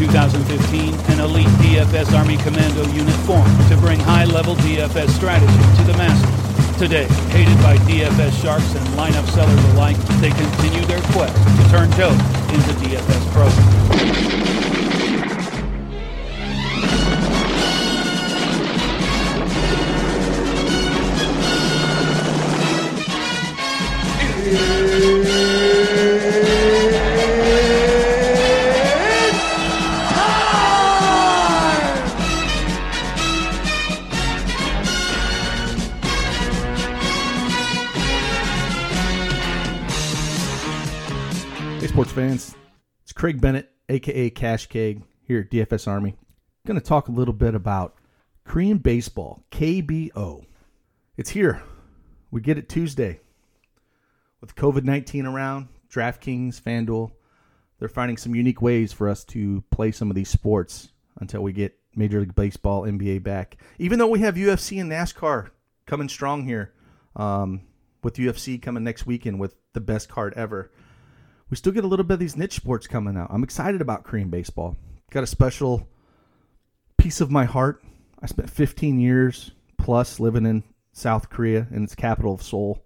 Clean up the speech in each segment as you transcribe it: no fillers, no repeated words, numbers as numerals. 2015, an elite DFS Army Commando unit formed to bring high-level DFS strategy to the masses. Today, hated by DFS sharks and lineup sellers alike, they continue their quest to turn Joe into DFS pros. Sports fans, it's Craig Bennett, aka Cash Keg, here at DFS Army. I'm going to talk a little bit about Korean baseball, KBO. It's here. We get it Tuesday. With COVID-19 around, DraftKings, FanDuel, they're finding some unique ways for us to play some of these sports until we get Major League Baseball, NBA back. Even though we have UFC and NASCAR coming strong here, with UFC coming next weekend with the best card ever. We still get a little bit of these niche sports coming out. I'm excited about Korean baseball. Got a special piece of my heart. I spent 15 years plus living in South Korea in its capital of Seoul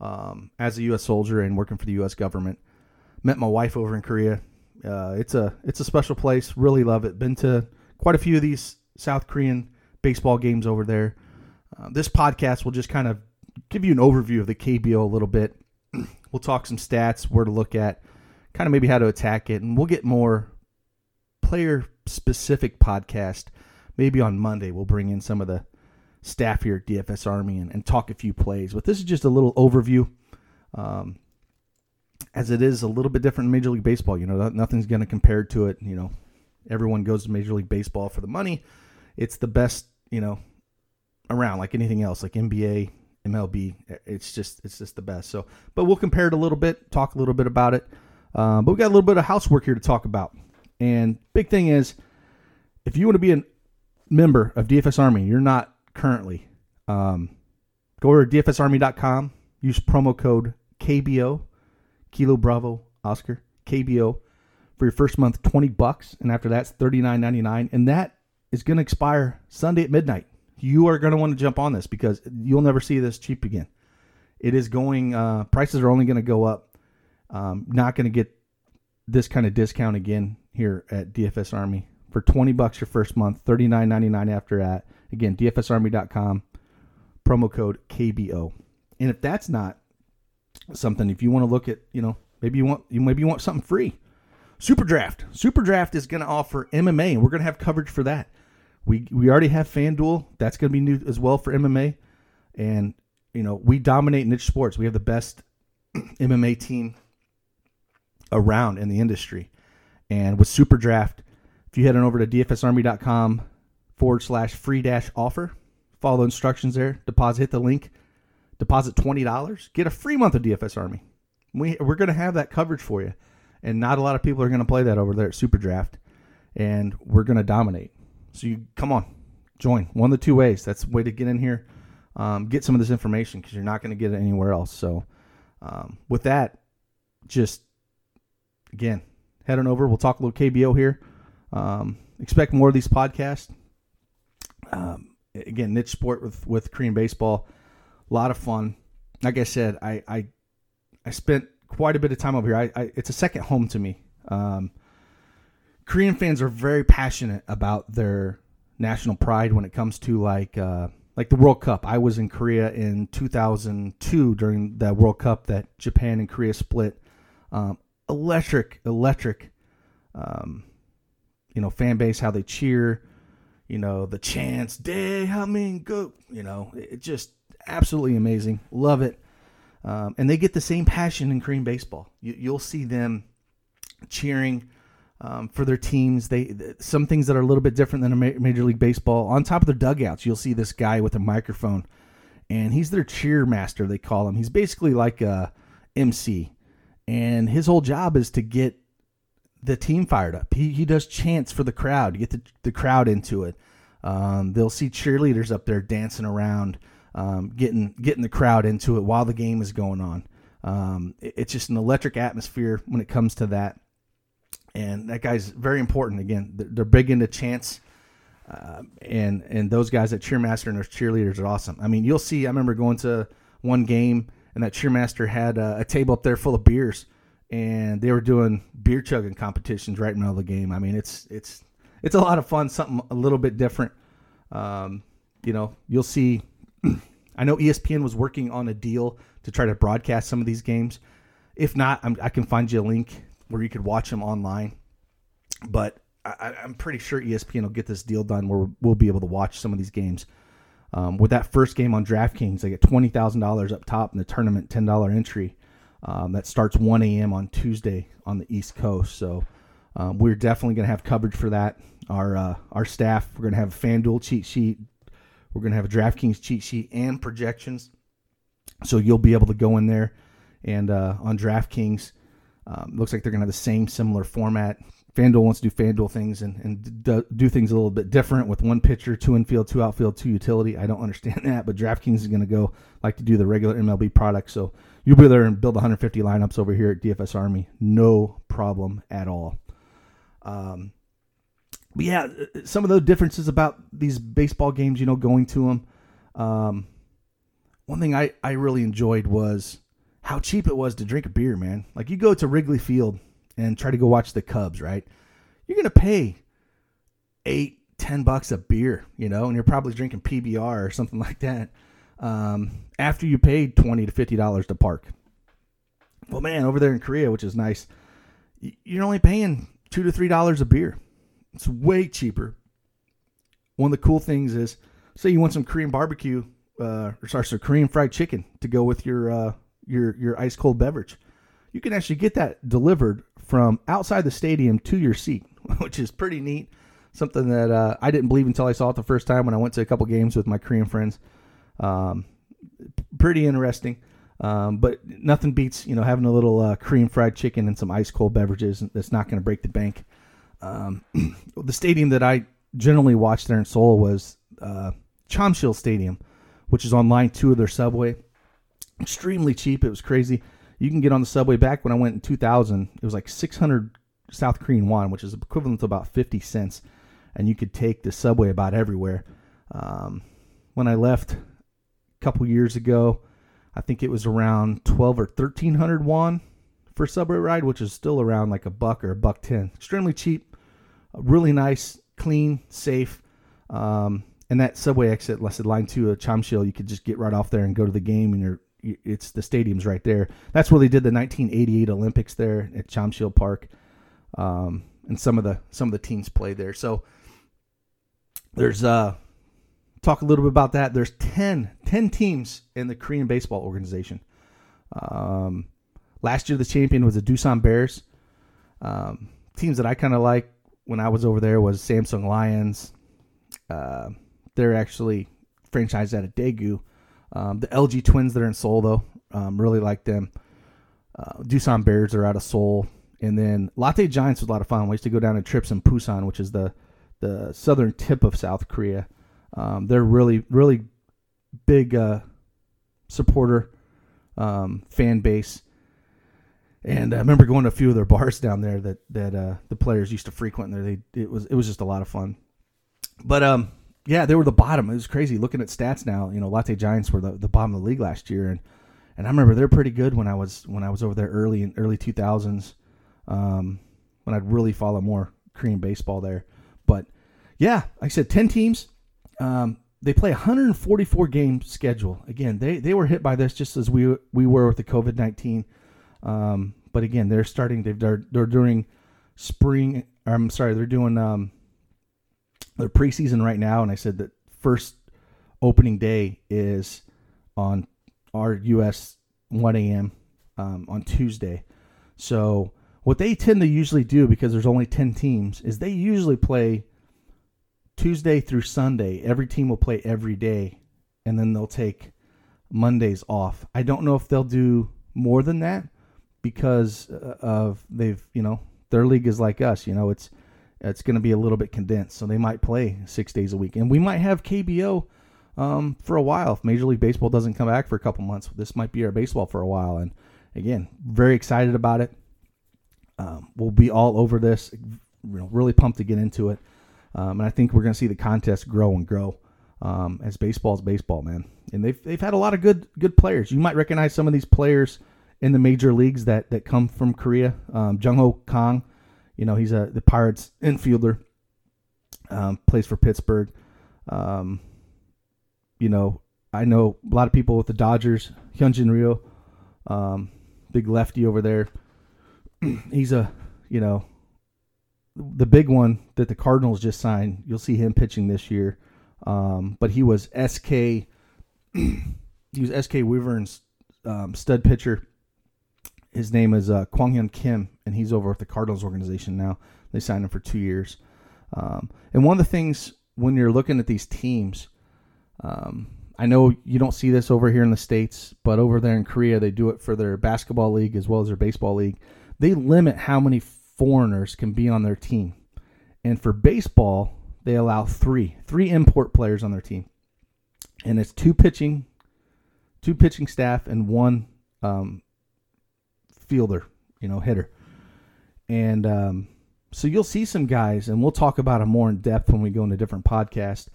as a U.S. soldier and working for the U.S. government. Met my wife over in Korea. It's a special place. Really love it. Been to quite a few of these South Korean baseball games over there. This podcast will just kind of give you an overview of the KBO a little bit. We'll talk some stats, where to look at, kind of maybe how to attack it, and we'll get more player-specific podcast. Maybe on Monday we'll bring in some of the staff here at DFS Army and talk a few plays. But this is just a little overview, as it is a little bit different in Major League Baseball. You know, nothing's going to compare to it. You know, everyone goes to Major League Baseball for the money. It's the best, you know, around, like anything else, like NBA, MLB. It's just the best. So, but we'll compare it a little bit, talk a little bit about it. But we got a little bit of housework here to talk about. And big thing is, if you want to be a member of DFS Army, you're not currently. Go over to DFSarmy.com. Use promo code KBO, Kilo Bravo Oscar, KBO, for your first month, $20, and after that's $39.99, and that is going to expire Sunday at midnight. You are going to want to jump on this because you'll never see this cheap again. It is going, prices are only going to go up. Not going to get this kind of discount again here at DFS Army. For $20 your first month, $39.99 after that. Again, DFSarmy.com, promo code KBO. And if that's not something, if you want to look at, you know, maybe you want something free. Superdraft is going to offer MMA, and we're going to have coverage for that. We already have FanDuel. That's going to be new as well for MMA. And, you know, we dominate niche sports. We have the best MMA team around in the industry. And with Superdraft, if you head on over to DFSarmy.com/free-offer, follow the instructions there, hit the link, deposit $20, get a free month of DFS Army. We're going to have that coverage for you. And not a lot of people are going to play that over there at Superdraft. And we're going to dominate. So you come on, join. One of the two ways. That's the way to get in here, get some of this information because you're not going to get it anywhere else. So with that, just, again, head on over. We'll talk a little KBO here. Expect more of these podcasts. Again, niche sport with Korean baseball. A lot of fun. Like I said, I spent quite a bit of time over here. It's a second home to me. Korean fans are very passionate about their national pride when it comes to like the World Cup. I was in Korea in 2002 during that World Cup that Japan and Korea split. Electric, you know, fan base, how they cheer, you know, the chants, Daehamin go, you know, it just absolutely amazing. Love it. And they get the same passion in Korean baseball. You'll see them cheering for their teams. Some things that are a little bit different than a Major League Baseball. On top of their dugouts, you'll see this guy with a microphone, and he's their cheer master, they call him. He's basically like a MC, and his whole job is to get the team fired up. He does chants for the crowd, get the crowd into it. They'll see cheerleaders up there dancing around, getting the crowd into it while the game is going on. It's just an electric atmosphere when it comes to that. and that guy's very important. Again, they're big into chants, and those guys at Cheermaster and their cheerleaders are awesome. I mean, you'll see. I remember going to one game, and that Cheermaster had a table up there full of beers, and they were doing beer chugging competitions right in the middle of the game. I mean, it's a lot of fun, something a little bit different. You know, you'll see. I know ESPN was working on a deal to try to broadcast some of these games. If not, I can find you a link where you could watch them online. But I'm pretty sure ESPN will get this deal done where we'll be able to watch some of these games. With that first game on DraftKings, they get $20,000 up top in the tournament, $10 entry. That starts 1 a.m. on Tuesday on the East Coast. So we're definitely going to have coverage for that. Our staff, we're going to have a FanDuel cheat sheet. We're going to have a DraftKings cheat sheet and projections. So you'll be able to go in there. And on DraftKings, looks like they're going to have the same similar format. FanDuel wants to do FanDuel things and do things a little bit different with one pitcher, two infield, two outfield, two utility. I don't understand that, but DraftKings is going to go like to do the regular MLB product. So you'll be there and build 150 lineups over here at DFS Army. No problem at all. But yeah, some of the differences about these baseball games, you know, going to them. One thing I really enjoyed was how cheap it was to drink a beer, man. Like, you go to Wrigley Field and try to go watch the Cubs, right? You're going to pay $8-10 a beer, you know, and you're probably drinking PBR or something like that after you paid $20 to $50 to park. Well, man, over there in Korea, which is nice, you're only paying $2 to $3 a beer. It's way cheaper. One of the cool things is, say you want some Korean barbecue, some Korean fried chicken to go with your ice cold beverage. You can actually get that delivered from outside the stadium to your seat, which is pretty neat. Something that I didn't believe until I saw it the first time when I went to a couple games with my Korean friends. Pretty interesting, but nothing beats, you know, having a little Korean fried chicken and some ice cold beverages. That's not going to break the bank. The stadium that I generally watched there in Seoul was Jamsil Stadium, which is on line 2 of their subway. Extremely cheap. It was crazy. You can get on the subway. Back when I went in 2000, it was like 600 South Korean won, which is equivalent to about 50 cents. And you could take the subway about everywhere. When I left a couple years ago, I think it was around 12 or 1300 won for a subway ride, which is still around like $1 or $1.10. Extremely cheap, really nice, clean, safe. And that subway exit, listed line 2 of Jamsil, you could just get right off there and go to the game, and it's the stadium's right there. That's where they did the 1988 Olympics there at Jamsil Park, and some of the teams play there. So there's talk a little bit about that. There's 10 teams in the Korean baseball organization. Last year the champion was the Doosan Bears. Teams that I kind of like when I was over there was Samsung Lions. They're actually franchised out of Daegu. The LG Twins that are in Seoul, though, really like them. Doosan Bears are out of Seoul. And then Lotte Giants was a lot of fun. We used to go down to trips in Busan, which is the southern tip of South Korea. They're really, really big supporter fan base. And I remember going to a few of their bars down there that the players used to frequent there. It was just a lot of fun. But yeah, they were the bottom. It was crazy looking at stats now. You know, Lotte Giants were the bottom of the league last year, and I remember they're pretty good when I was over there early 2000s, when I'd really follow more Korean baseball there. But yeah, like I said, 10 teams. They play 144 game schedule. Again, they were hit by this just as we were with the COVID-19. But again, they're doing spring. I'm sorry, they're doing their preseason right now, and I said that first opening day is on our U.S. 1 a.m. On Tuesday. So what they tend to usually do, because there's only 10 teams, is they usually play Tuesday through Sunday. Every team will play every day, and then they'll take Mondays off. I don't know if they'll do more than that because of their league is like us. You know, it's going to be a little bit condensed, so they might play 6 days a week. And we might have KBO for a while. If Major League Baseball doesn't come back for a couple months, this might be our baseball for a while. And, again, very excited about it. We'll be all over this. Really pumped to get into it. And I think we're going to see the contest grow and grow as baseball's baseball, man. And they've had a lot of good players. You might recognize some of these players in the major leagues that come from Korea. Jung-ho Kang, he's the Pirates infielder, plays for Pittsburgh. I know a lot of people with the Dodgers. Hyunjin Rio, big lefty over there. He's the big one that the Cardinals just signed. You'll see him pitching this year. But he was SK Wyverns stud pitcher. His name is Kwanghyun Kim, and he's over with the Cardinals organization now. They signed him for 2 years. And one of the things when you're looking at these teams, I know you don't see this over here in the States, but over there in Korea, they do it for their basketball league as well as their baseball league. They limit how many foreigners can be on their team. And for baseball, they allow three import players on their team. And it's two pitching staff and one fielder, hitter. And so you'll see some guys, and we'll talk about them more in depth when we go into different podcasts,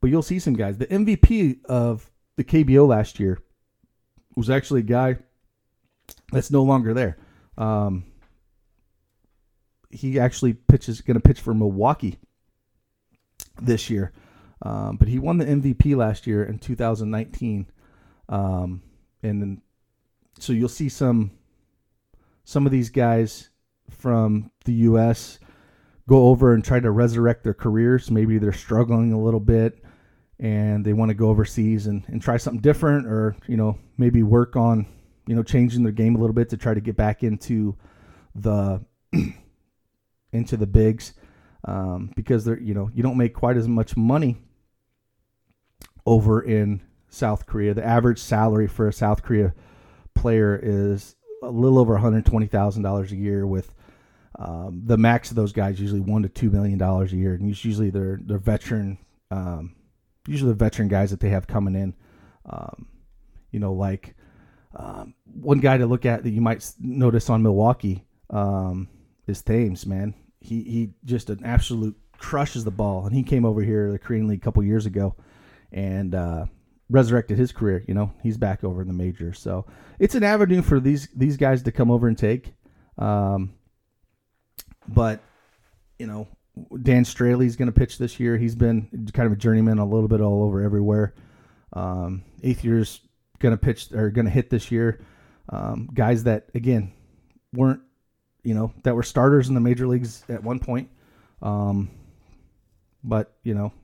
but you'll see some guys. The MVP of the KBO last year was actually a guy that's no longer there. He actually going to pitch for Milwaukee this year. But he won the MVP last year in 2019. And then, so you'll see some of these guys from the U.S. go over and try to resurrect their careers. Maybe they're struggling a little bit and they want to go overseas and try something different, or, maybe work on, changing their game a little bit to try to get back into the, into the bigs. Because they're, you don't make quite as much money over in South Korea. The average salary for a South Korea player is a little over $120,000 a year, with the max of those guys usually $1 to $2 million a year, and usually they're veteran, usually the veteran guys that they have coming in. One guy to look at that you might notice on Milwaukee is Thames, man. He just an absolute crushes the ball, and he came over here to the Korean League a couple years ago and resurrected his career. He's back over in the majors, so it's an avenue for these guys to come over and take. But Dan Straley's going to pitch this year. He's been kind of a journeyman a little bit all over everywhere. Aethier's going to pitch or going to hit this year. Guys that again weren't. That were starters in the major leagues at one point, but,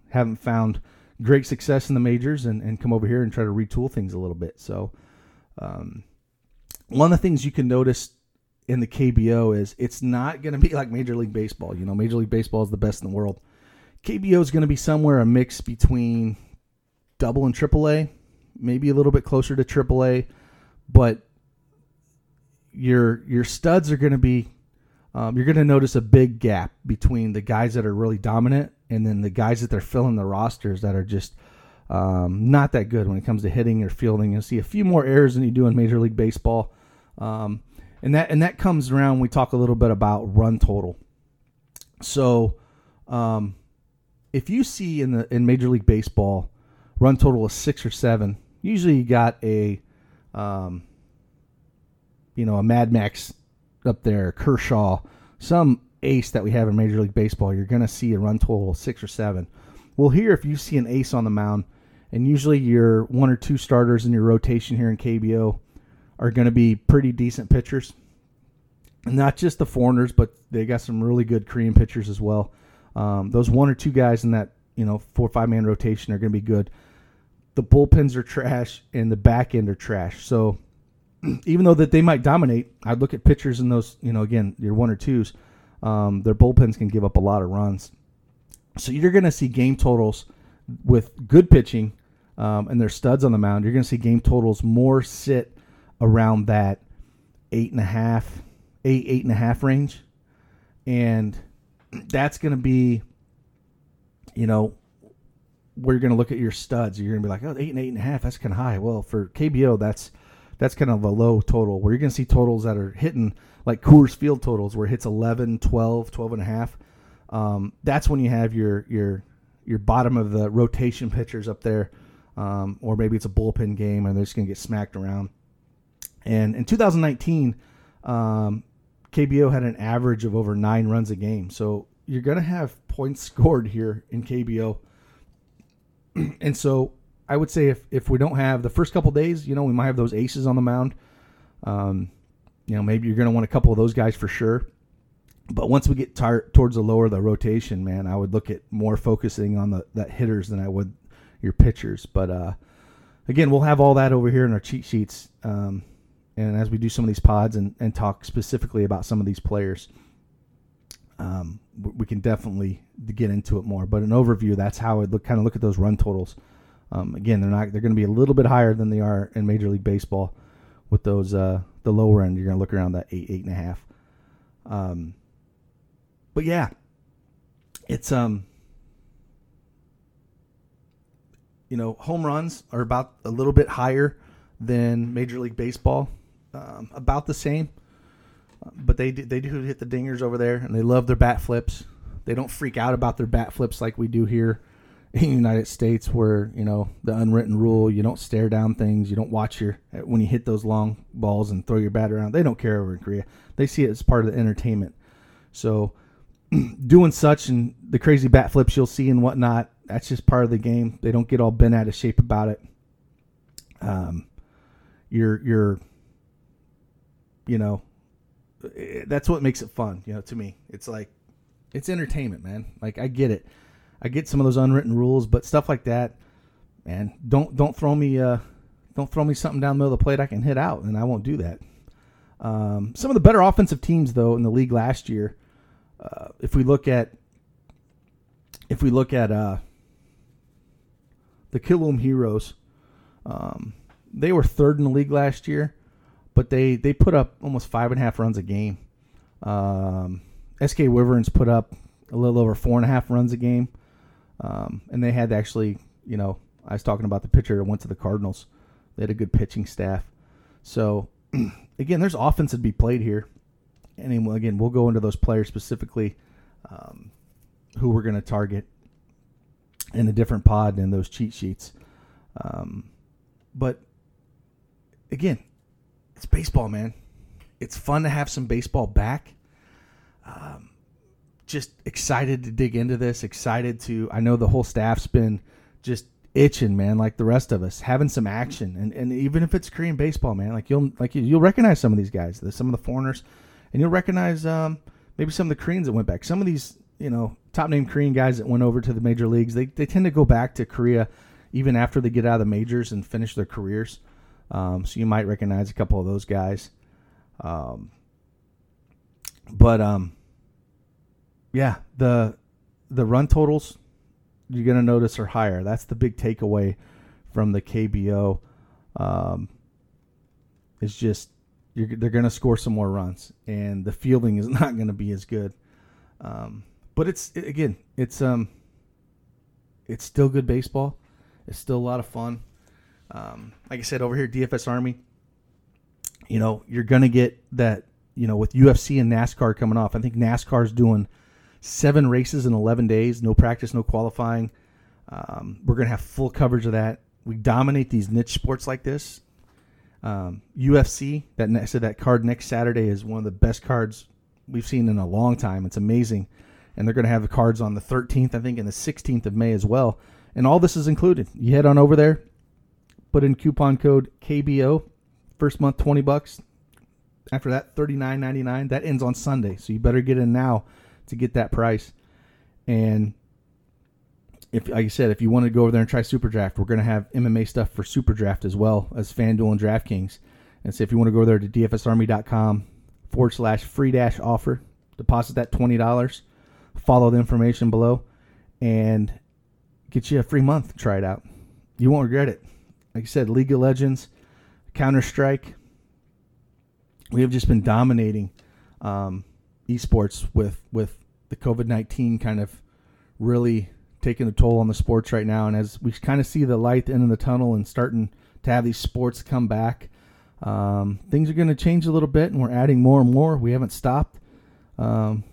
haven't found great success in the majors and come over here and try to retool things a little bit. So one of the things you can notice in the KBO is it's not going to be like Major League Baseball. Major League Baseball is the best in the world. KBO is going to be somewhere a mix between double and triple A, maybe a little bit closer to triple A, but your studs are going to be, you're going to notice a big gap between the guys that are really dominant and then the guys that they're filling the rosters that are just not that good when it comes to hitting or fielding. You'll see a few more errors than you do in Major League Baseball. And that comes around, we talk a little bit about run total. So if you see in Major League Baseball, run total is 6 or 7, usually you got a, a Mad Max up there, Kershaw, some ace that we have in Major League Baseball, you're going to see a run total of 6 or 7. Well, here, if you see an ace on the mound, and usually your 1 or 2 starters in your rotation here in KBO are going to be pretty decent pitchers. Not just the foreigners, but they got some really good Korean pitchers as well. Those 1 or 2 guys in that, 4 or 5 man rotation are going to be good. The bullpens are trash, and the back end are trash. So even though that they might dominate, I'd look at pitchers in those, again, your 1 or 2s, their bullpens can give up a lot of runs. So you're going to see game totals with good pitching and their studs on the mound. You're going to see game totals more sit around that 8.5 range. And that's going to be, where you're going to look at your studs. You're going to be like, oh, 8 and 8.5, that's kind of high. Well, for KBO, that's that's kind of a low total, where you're going to see totals that are hitting like Coors Field totals where it hits 11, 12, 12 and a half. That's when you have your bottom of the rotation pitchers up there, or maybe it's a bullpen game and they're just going to get smacked around. And in 2019, KBO had an average of over 9 runs a game. So you're going to have points scored here in KBO. And so I would say if we don't have the first couple days, you know, we might have those aces on the mound. You know, maybe you're going to want a couple of those guys for sure. But once we get towards the lower of the rotation, man, I would look at more focusing on the hitters than I would your pitchers. But, again, we'll have all that over here in our cheat sheets. And as we do some of these pods and talk specifically about some of these players, we can definitely get into it more. But an overview, that's how I look at those run totals. Again, they're going to be a little bit higher than they are in Major League Baseball. With those the lower end, you're going to look around that 8, 8.5. But yeah, it's you know, home runs are about a little bit higher than Major League Baseball. About the same, but they do hit the dingers over there, and they love their bat flips. They don't freak out about their bat flips like we do here in the United States, where, you know, the unwritten rule, you don't stare down things, you don't watch when you hit those long balls and throw your bat around. They don't care over in Korea. They see it as part of the entertainment. So doing such and the crazy bat flips you'll see and whatnot, that's just part of the game. They don't get all bent out of shape about it. You know, that's what makes it fun, you know, to me. It's like, it's entertainment, man. Like, I get it. I get some of those unwritten rules, but stuff like that, man, don't throw me something down the middle of the plate I can hit out, and I won't do that. Some of the better offensive teams, though, in the league last year, if we look at the Kium Heroes, they were third in the league last year, but they put up almost 5.5 runs a game. SK Wyverns put up a little over 4.5 runs a game. And they had actually, you know, I was talking about the pitcher that went to the Cardinals. They had a good pitching staff. So, again, there's offense to be played here. And, again, we'll go into those players specifically, who we're going to target in a different pod and those cheat sheets. But, again, it's baseball, man. It's fun to have some baseball back. Just excited to dig into this, I know the whole staff's been just itching, man, like the rest of us, having some action. And even if it's Korean baseball, man, you'll recognize some of these guys, some of the foreigners, and you'll recognize maybe some of the Koreans that went back. Some of these, you know, top-name Korean guys that went over to the major leagues, they tend to go back to Korea even after they get out of the majors and finish their careers. So you might recognize a couple of those guys. Yeah, the run totals you're going to notice are higher. That's the big takeaway from the KBO. It's just they're going to score some more runs, and the fielding is not going to be as good. But it's still good baseball. It's still a lot of fun. Like I said, over here, DFS Army, you know, you're going to get that, you know, with UFC and NASCAR coming off. I think NASCAR's doing 7 races in 11 days, no practice, no qualifying. We're going to have full coverage of that. We dominate these niche sports like this. UFC, that card next Saturday is one of the best cards we've seen in a long time. It's amazing. And they're going to have the cards on the 13th, I think, and the 16th of May as well. And all this is included. You head on over there, put in coupon code KBO, first month $20. After that, $39.99. That ends on Sunday, so you better get in now to get that price. And if, like I said, if you want to go over there and try Superdraft, we're going to have MMA stuff for Superdraft as well as FanDuel and DraftKings. And so if you want to go there to dfsarmy.com/free-offer, deposit that $20, follow the information below, and get you a free month. Try it out. You won't regret it. Like I said, League of Legends, Counter-Strike. We have just been dominating esports with the COVID-19 kind of really taking the toll on the sports right now. And as we kind of see the light at the end of the tunnel and starting to have these sports come back, Things are going to change a little bit, and we're adding more and more. We haven't stopped. And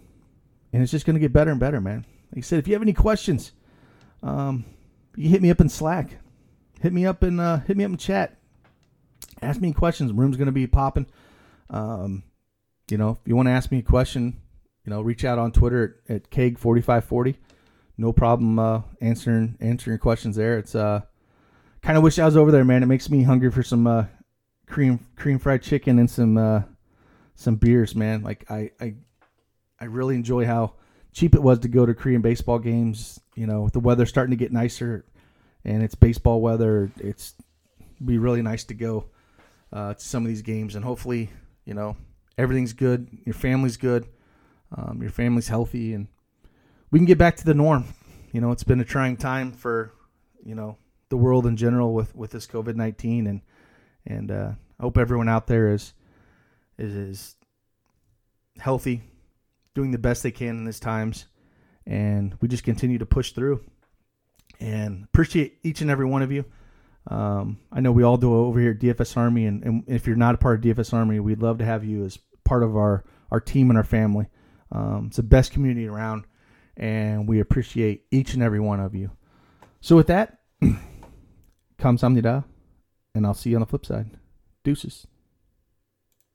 it's just going to get better and better, man. Like I said, if you have any questions, you hit me up in Slack. Hit me up in chat. Ask me questions. The room's going to be popping. You know, if you want to ask me a question, you know, reach out on Twitter at Keg4540. No problem answering questions there. It's kind of wish I was over there, man. It makes me hungry for some cream fried chicken and some beers, man. Like I really enjoy how cheap it was to go to Korean baseball games. You know, with the weather starting to get nicer, and it's baseball weather. It'd be really nice to go to some of these games, and hopefully, you know, everything's good. Your family's good. Your family's healthy, and we can get back to the norm. You know, it's been a trying time for, you know, the world in general with this COVID-19, and I hope everyone out there is healthy, doing the best they can in these times, and we just continue to push through. And appreciate each and every one of you. I know we all do over here at DFS Army, and if you're not a part of DFS Army, we'd love to have you as part of our team and our family. It's the best community around, and we appreciate each and every one of you. So with that, 감사합니다, and I'll see you on the flip side. Deuces.